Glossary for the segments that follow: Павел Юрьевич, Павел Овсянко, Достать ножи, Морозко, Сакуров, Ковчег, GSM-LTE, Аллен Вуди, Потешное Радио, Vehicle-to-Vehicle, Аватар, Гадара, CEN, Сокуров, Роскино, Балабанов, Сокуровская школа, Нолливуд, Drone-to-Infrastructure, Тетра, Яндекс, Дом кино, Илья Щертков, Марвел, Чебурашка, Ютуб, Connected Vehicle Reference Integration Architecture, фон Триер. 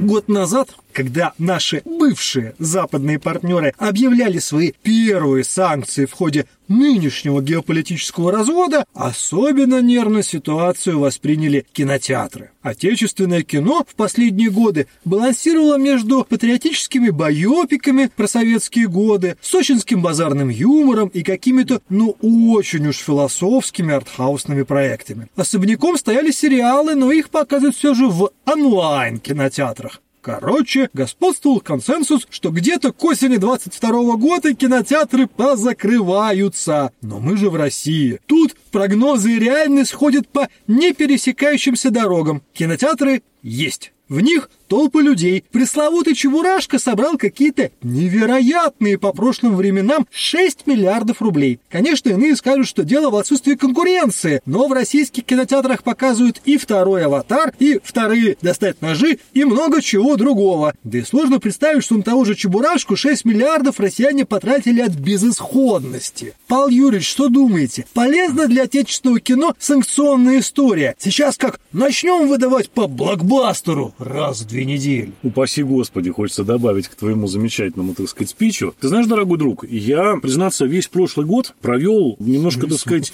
Год назад, когда наши бывшие западные партнеры объявляли свои первые санкции в ходе нынешнего геополитического развода, особенно нервно ситуацию восприняли кинотеатры. Отечественное кино в последние годы балансировало между патриотическими байопиками про советские годы, сочинским базарным юмором и какими-то, очень уж философскими артхаусными проектами. Особняком стояли сериалы, но их показывают все же в онлайн-кинотеатрах. Короче, господствовал консенсус, что где-то к осени 22 года кинотеатры позакрываются. Но мы же в России. Тут прогнозы и реальность ходят по непересекающимся дорогам. Кинотеатры есть. В них толпы людей. Пресловутый Чебурашка собрал какие-то невероятные по прошлым временам 6 миллиардов рублей. Конечно, иные скажут, что дело в отсутствии конкуренции, но в российских кинотеатрах показывают и второй «Аватар», и вторые «Достать ножи», и много чего другого. Да и сложно представить, что на того же Чебурашку 6 миллиардов россияне потратили от безысходности. Павел Юрьевич, что думаете? Полезна для отечественного кино санкционная история? Сейчас как начнем выдавать по блокбастеру раз в 2 недели. Упаси Господи, хочется добавить к твоему замечательному, спичу. Ты знаешь, дорогой друг, я, признаться, весь прошлый год провел немножко,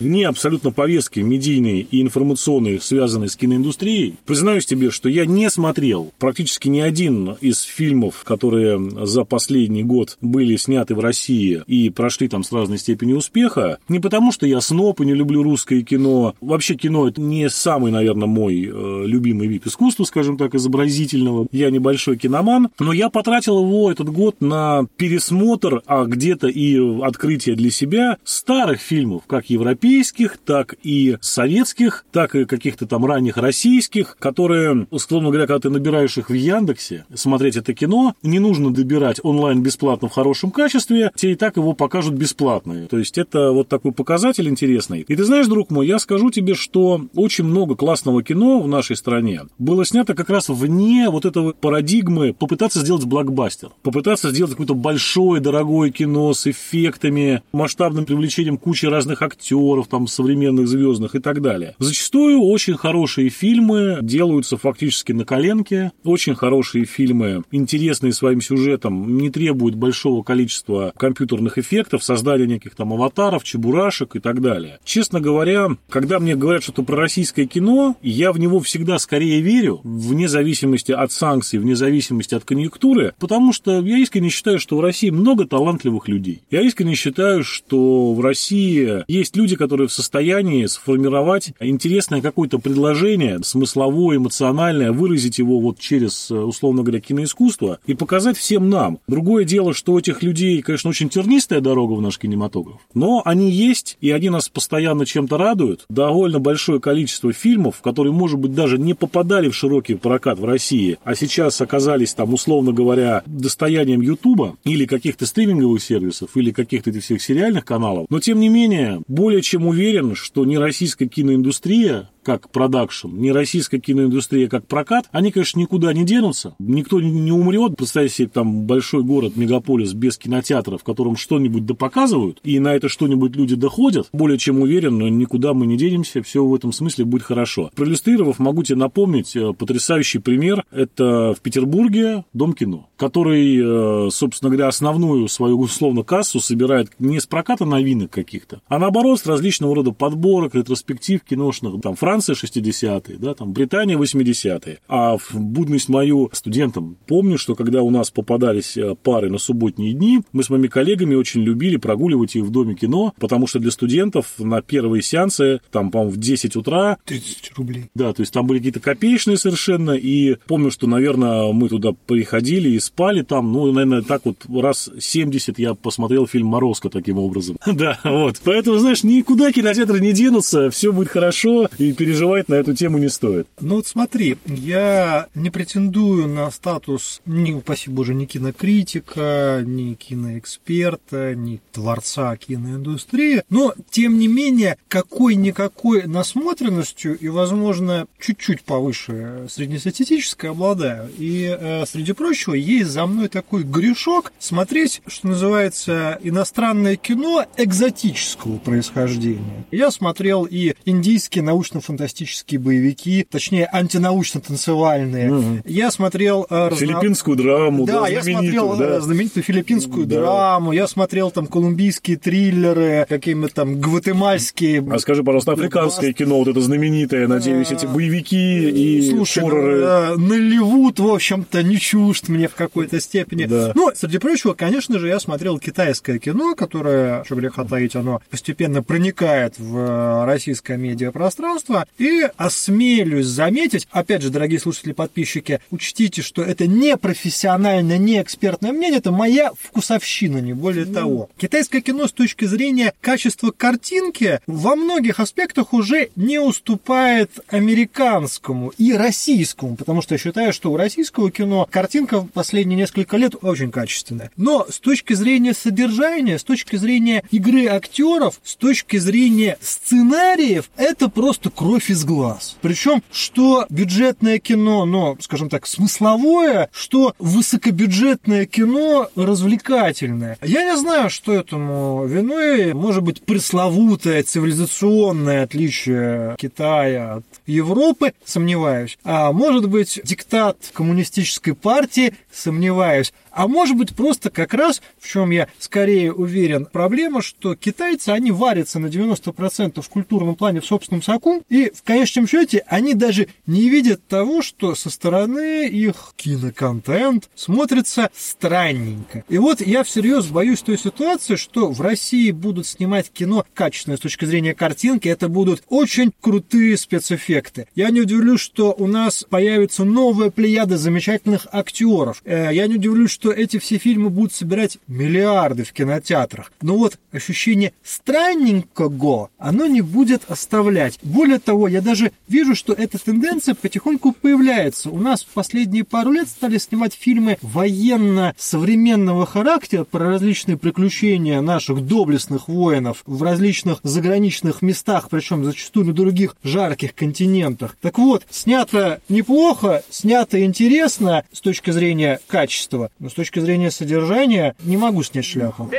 вне абсолютно повестки медийной и информационной, связанной с киноиндустрией. Признаюсь тебе, что я не смотрел практически ни один из фильмов, которые за последний год были сняты в России и прошли там с разной степенью успеха. Не потому, что я сноб и не люблю русское кино. Вообще кино — это не самый, наверное, мой любимый вид искусства, скажем так, изобразительного. Я небольшой киноман, но я потратил его этот год на пересмотр, а где-то и открытие для себя старых фильмов, как европейских, так и советских, так и каких-то там ранних российских, которые, условно говоря, когда ты набираешь их в Яндексе, смотреть это кино, не нужно добирать онлайн бесплатно в хорошем качестве, те и так его покажут бесплатно. То есть это вот такой показатель интересный. И ты знаешь, друг мой, я скажу тебе, что очень много классного кино в нашей стране было снято как раз вне вот этого парадигмы попытаться сделать блокбастер, попытаться сделать какое-то большое, дорогое кино с эффектами, масштабным привлечением кучи разных актеров, там, современных, звездных и так далее. Зачастую очень хорошие фильмы делаются фактически на коленке, очень хорошие фильмы, интересные своим сюжетом, не требуют большого количества компьютерных эффектов, создания неких там аватаров, чебурашек и так далее. Честно говоря, когда мне говорят что-то про российское кино, я в него всегда скорее верю, вне зависимости от санкций, вне зависимости от конъюнктуры, потому что я искренне считаю, что в России много талантливых людей. Я искренне считаю, что в России есть люди, которые в состоянии сформировать интересное какое-то предложение, смысловое, эмоциональное, выразить его вот через, условно говоря, киноискусство и показать всем нам. Другое дело, что у этих людей, конечно, очень тернистая дорога в наш кинематограф, но они есть, и они нас постоянно чем-то радуют. Довольно большое количество фильмов, которые, может быть, даже не попадали в широкий прокат в России, а сейчас оказались там, условно говоря, достоянием Ютуба или каких-то стриминговых сервисов, или каких-то этих всех сериальных каналов. Но, тем не менее, более чем уверен, что не российская киноиндустрия как продакшн, не российская киноиндустрия как прокат, они, конечно, никуда не денутся. Никто не умрет. Представьте себе там большой город, мегаполис без кинотеатра, в котором что-нибудь допоказывают, и на это что-нибудь люди доходят. Более чем уверен, никуда мы не денемся, все в этом смысле будет хорошо. Проиллюстрировав, могу тебе напомнить потрясающий пример. Это в Петербурге Дом кино, который, собственно говоря, основную свою, условно, кассу собирает не с проката новинок каких-то, а наоборот с различного рода подборок, ретроспектив киношных, там, французских, 60-е, да, там, Британия 80-е. А в будность мою студентам помню, что когда у нас попадались пары на субботние дни, мы с моими коллегами очень любили прогуливать их в Доме кино, потому что для студентов на первые сеансы, там, по-моему, в 10 утра... 30 рублей. Да, то есть там были какие-то копеечные совершенно, и помню, что, наверное, мы туда приходили и спали там, наверное, так вот раз 70 я посмотрел фильм «Морозко» таким образом. Да, вот. Поэтому, знаешь, никуда кинотеатры не денутся, все будет хорошо, и переживать на эту тему не стоит. Ну вот смотри, я не претендую на статус, ни, упаси боже, ни кинокритика, ни киноэксперта, ни творца киноиндустрии, но, тем не менее, какой-никакой насмотренностью и, возможно, чуть-чуть повыше среднестатистической обладаю. И, среди прочего, есть за мной такой грешок смотреть, что называется, иностранное кино экзотического происхождения. Я смотрел и индийские научно-фантастические боевики, точнее, антинаучно-танцевальные. Угу. Я смотрел... Филиппинскую драму. Да, я смотрел знаменитую филиппинскую драму, я смотрел там колумбийские триллеры, какие-то там гватемальские... А скажи, пожалуйста, африканское кино, вот это знаменитое, надеюсь, эти боевики и хорроры. Нолливуд, в общем-то, не чужд мне в какой-то степени. Да. Ну, среди прочего, конечно же, я смотрел китайское кино, которое, что греха таить, оно постепенно проникает в российское медиапространство, и осмелюсь заметить, опять же, дорогие слушатели и подписчики, учтите, что это не профессиональное, не экспертное мнение, это моя вкусовщина, не более того. Китайское кино с точки зрения качества картинки во многих аспектах уже не уступает американскому и российскому, потому что я считаю, что у российского кино картинка в последние несколько лет очень качественная. Но с точки зрения содержания, с точки зрения игры актеров, с точки зрения сценариев, это просто кровь из глаз. Причем, что бюджетное кино, но, скажем так, смысловое, что высокобюджетное кино развлекательное. Я не знаю, что этому виной. Может быть, пресловутое цивилизационное отличие Китая от Европы, сомневаюсь. А может быть, диктат коммунистической партии, сомневаюсь. А может быть, просто как раз, в чем я скорее уверен, проблема, что китайцы, они варятся на 90% в культурном плане в собственном соку, и в конечном счете они даже не видят того, что со стороны их киноконтент смотрится странненько. И вот я всерьез боюсь той ситуации, что в России будут снимать кино качественное с точки зрения картинки, это будут очень крутые спецэффекты. Я не удивлюсь, что у нас появится новая плеяда замечательных актеров. Я не удивлюсь, что эти все фильмы будут собирать миллиарды в кинотеатрах. Но вот ощущение странненького оно не будет оставлять. Более того, я даже вижу, что эта тенденция потихоньку появляется. У нас в последние пару лет стали снимать фильмы военно-современного характера про различные приключения наших доблестных воинов в различных заграничных местах, причем зачастую на других жарких континентах. Так вот, снято неплохо, снято интересно с точки зрения качества, но с точки зрения содержания не могу снять шляпу.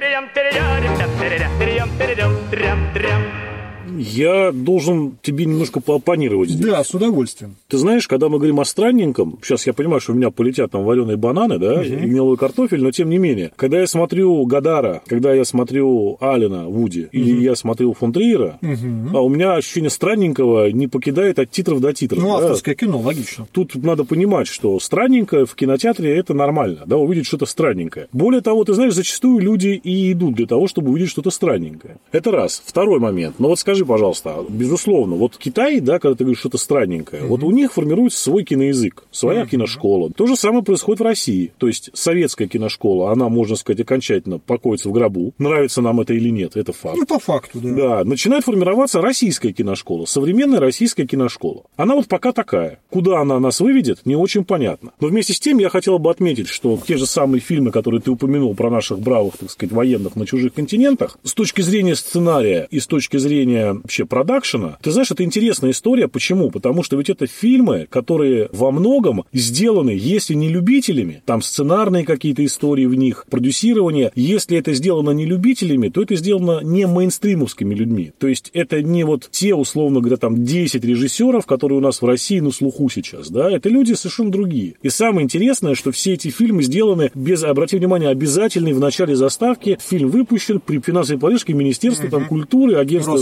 Я должен тебе немножко пооппонировать здесь. Да, с удовольствием. Ты знаешь, когда мы говорим о странненьком, сейчас я понимаю, что у меня полетят там вареные бананы, да, и гнилой картофель, но тем не менее, когда я смотрю Гадара, когда я смотрю Аллена Вуди, или я смотрю фон Триера, а у меня ощущение странненького не покидает от титров до титров. Ну, авторское кино, логично. Тут надо понимать, что странненькое в кинотеатре это нормально, да, увидеть что-то странненькое. Более того, ты знаешь, зачастую люди и идут для того, чтобы увидеть что-то странненькое. Это раз. Второй момент. Но вот скажи, пожалуйста, безусловно, вот Китай, да, когда ты говоришь что-то странненькое, вот у них формируется свой киноязык, своя киношкола. То же самое происходит в России. То есть советская киношкола, она, можно сказать, окончательно покоится в гробу. Нравится нам это или нет, это факт. Ну, по факту, да. Да, начинает формироваться российская киношкола, современная российская киношкола. Она вот пока такая. Куда она нас выведет, не очень понятно. Но вместе с тем я хотел бы отметить, что те же самые фильмы, которые ты упомянул про наших бравых, так сказать, военных на чужих континентах, с точки зрения сценария и с точки зрения вообще продакшена, ты знаешь, это интересная история. Почему? Потому что ведь это фильмы, которые во многом сделаны, если не любителями, там сценарные какие-то истории в них, продюсирование, если это сделано не любителями, то это сделано не мейнстримовскими людьми. То есть это не вот те, условно говоря, там 10 режиссеров, которые у нас в России на слуху сейчас, да, это люди совершенно другие. И самое интересное, что все эти фильмы сделаны без, обрати внимание, обязательной в начале заставки, фильм выпущен при финансовой поддержке Министерства там, культуры, агентства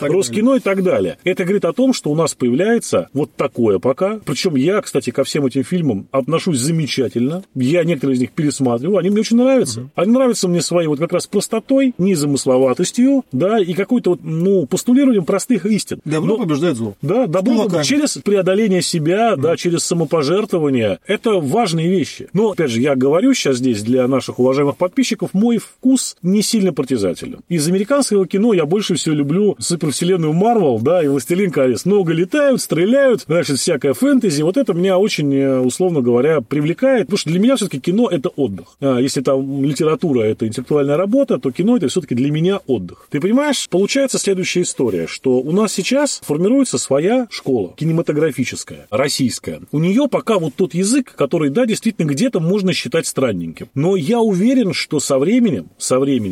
Роскино и так далее. Это говорит о том, что у нас появляется вот такое пока. Причем я, кстати, ко всем этим фильмам отношусь замечательно. Я некоторые из них пересматриваю. Они мне очень нравятся. Они нравятся мне своей вот как раз простотой, незамысловатостью, да, и какой-то вот, ну, постулированием простых истин. Добро побеждает зло. Да, добро через преодоление себя, да, через самопожертвование. Это важные вещи. Но, опять же, я говорю сейчас здесь для наших уважаемых подписчиков, мой вкус не сильно притязателен. Из американского кино я больше всего люблю супервселенную Марвел, да, и Властелин колец. Много летают, стреляют, значит, всякое фэнтези. Вот это меня очень, условно говоря, привлекает, потому что для меня все-таки кино – это отдых. Если там литература – это интеллектуальная работа, то кино – это все-таки для меня отдых. Ты понимаешь, получается следующая история, что у нас сейчас формируется своя школа кинематографическая, российская. У нее пока вот тот язык, который, да, действительно где-то можно считать странненьким. Но я уверен, что со временем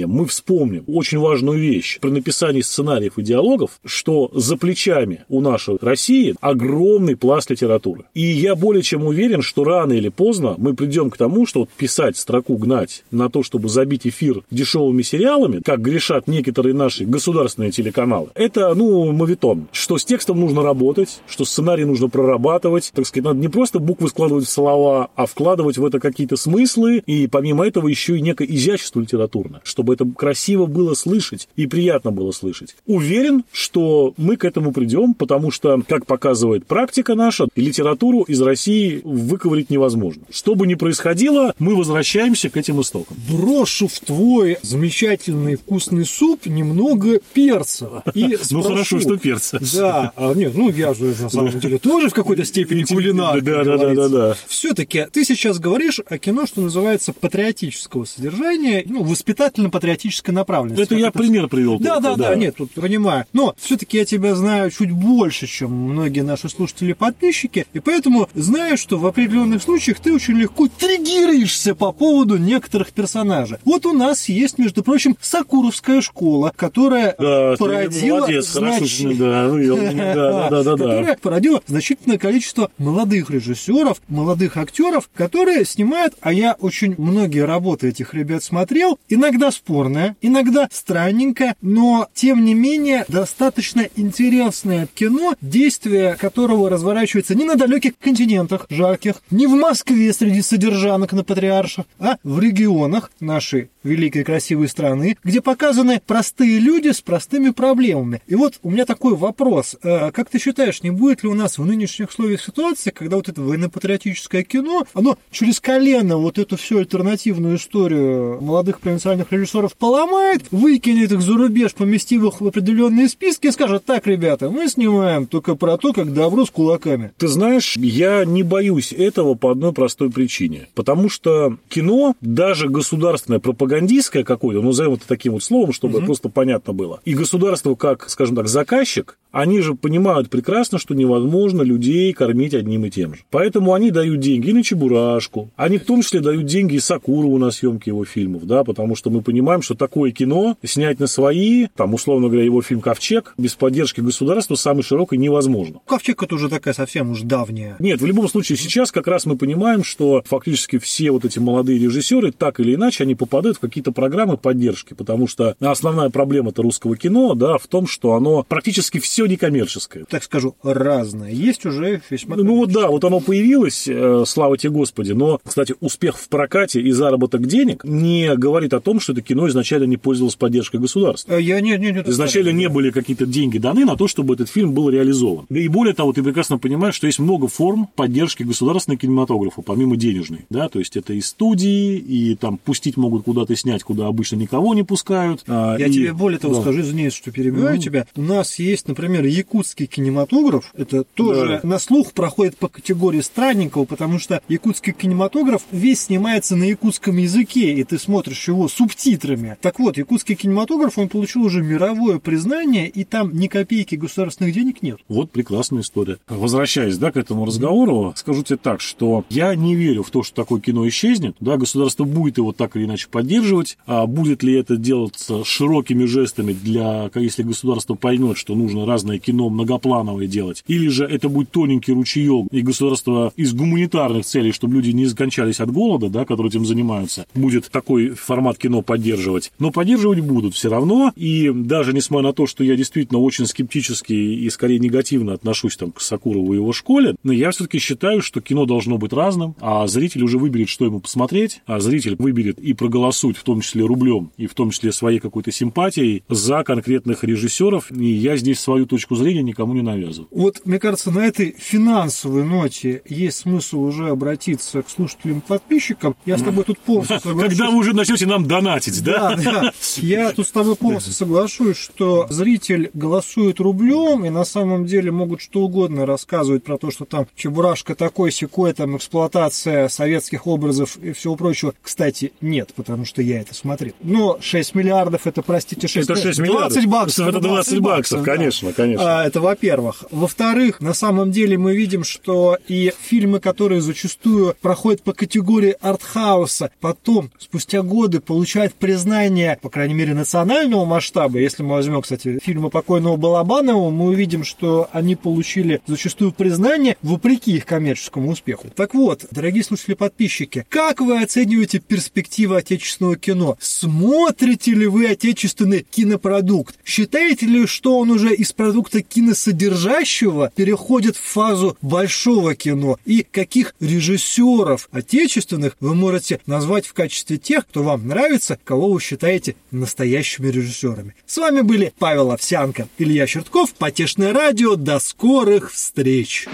мы вспомним очень важную вещь при написании сценариев и диалогов, что за плечами у нашей России огромный пласт литературы. И я более чем уверен, что рано или поздно мы придем к тому, что вот писать строку, гнать на то, чтобы забить эфир дешевыми сериалами, как грешат некоторые наши государственные телеканалы, это, мавитон. Что с текстом нужно работать, что сценарий нужно прорабатывать, так сказать, надо не просто буквы складывать в слова, а вкладывать в это какие-то смыслы, и помимо этого еще и некое изящество литературное, чтобы это красиво было слышать и приятно было слышать. Уверен, что мы к этому придем, потому что, как показывает практика наша, литературу из России выковырять невозможно. Что бы ни происходило, мы возвращаемся к этим истокам. Брошу в твой замечательный вкусный суп немного перца. И спрошу, хорошо, что перца. Да, я же на самом деле тоже в какой-то степени кулинар. Да. Все-таки ты сейчас говоришь о кино, что называется патриотического содержания, воспитательно-патриотической направленности. Это я пример привел. Да, нет, тут понимаю. Но все-таки я тебя знаю чуть больше, чем многие наши слушатели и подписчики, и поэтому знаю, что в определенных случаях ты очень легко триггеришься по поводу некоторых персонажей. Вот у нас есть, между прочим, Сокуровская школа, которая породила значительное количество молодых режиссеров, молодых актеров, которые снимают, а я очень многие работы этих ребят смотрел, иногда спорная, иногда странненькая, но, тем не менее, достаточно интересное кино, действие которого разворачивается не на далеких континентах жарких, не в Москве среди содержанок на Патриарших, а в регионах нашей великой красивой страны, где показаны простые люди с простыми проблемами. И вот у меня такой вопрос. Как ты считаешь, не будет ли у нас в нынешних условиях ситуации, когда вот это военно-патриотическое кино, оно через колено вот эту всю альтернативную историю молодых провинциальных режиссеров поломает, выкинет их за рубеж, поместив их в определенные списки и скажет: так, ребята, мы снимаем только про то, как добро с кулаками. Ты знаешь, я не боюсь этого по одной простой причине. Потому что кино, даже государственное, пропагандистское какое-то, назовем это таким вот словом, чтобы просто понятно было, и государство как, скажем так, заказчик, они же понимают прекрасно, что невозможно людей кормить одним и тем же. Поэтому они дают деньги и на Чебурашку. Они в том числе дают деньги и Сакурову на съемки его фильмов, да, потому что мы понимаем, что такое кино снять на свои, там, условно говоря, его фильм «Ковчег» без поддержки государства самой широкой невозможно. «Ковчег» — это уже такая совсем уж давняя. Нет, в любом случае сейчас как раз мы понимаем, что фактически все вот эти молодые режиссеры так или иначе они попадают в какие-то программы поддержки, потому что основная проблема-то русского кино, да, в том, что оно практически все некоммерческое. Так скажу, разное. Есть уже весьма... оно появилось, слава тебе Господи, но, кстати, успех в прокате и заработок денег не говорит о том, что это кино изначально не пользовалось поддержкой государства. Изначально не были какие-то деньги даны на то, чтобы этот фильм был реализован. Да и более того, ты прекрасно понимаешь, что есть много форм поддержки государственного кинематографа, помимо денежной, да, то есть это и студии, и там пустить могут куда-то снять, куда обычно никого не пускают. Тебе более того скажу, извиняюсь, что перебиваю тебя. У нас есть, например, якутский кинематограф, это тоже на слух проходит по категории странненького, потому что якутский кинематограф весь снимается на якутском языке, и ты смотришь его субтитрами. Так вот, якутский кинематограф, он получил уже мировое признание, и там ни копейки государственных денег нет. Вот прекрасная история. Возвращаясь, да, к этому разговору, скажу тебе так, что я не верю в то, что такое кино исчезнет, да, государство будет его так или иначе поддерживать, а будет ли это делаться широкими жестами для, если государство поймет, что нужно разное кино многоплановое делать, или же это будет тоненький ручеек, и государство из гуманитарных целей, чтобы люди не скончались от голода, да, которые этим занимаются, будет такой формат кино поддерживать. Но поддерживать будут все равно, и даже несмотря на то, что я действительно очень скептически и скорее негативно отношусь там к Сокурову и его школе, но я все-таки считаю, что кино должно быть разным, а зритель уже выберет, что ему посмотреть, а зритель выберет и проголосует, в том числе рублем, и в том числе своей какой-то симпатией за конкретных режиссеров, и я здесь свою свою точку зрения никому не навязывал. Вот, мне кажется, на этой финансовой ноте есть смысл уже обратиться к слушателям и подписчикам. Я с тобой тут полностью соглашусь. Когда вы уже начнете нам донатить, да? Да, я тут с тобой полностью соглашусь, что зритель голосует рублем, и на самом деле могут что угодно рассказывать про то, что там Чебурашка такой-сякой, там эксплуатация советских образов и всего прочего. Кстати, нет, потому что я это смотрел. Но 6 миллиардов, это, простите, 6 это 6 миллиардов. 20 баксов. Это 20 баксов, да. Конечно, конечно. Это во-первых. Во-вторых, на самом деле мы видим, что и фильмы, которые зачастую проходят по категории артхауса, потом, спустя годы, получают признание, по крайней мере, национального масштаба. Если мы возьмем, кстати, фильмы покойного Балабанова, мы увидим, что они получили зачастую признание вопреки их коммерческому успеху. Так вот, дорогие слушатели и подписчики, как вы оцениваете перспективы отечественного кино? Смотрите ли вы отечественный кинопродукт? Считаете ли, что он уже из продукта киносодержащего переходит в фазу большого кино? И каких режиссеров отечественных вы можете назвать в качестве тех, кто вам нравится, кого вы считаете настоящими режиссерами? С вами были Павел Овсянко, Илья Щертков, Потешное радио. До скорых встреч!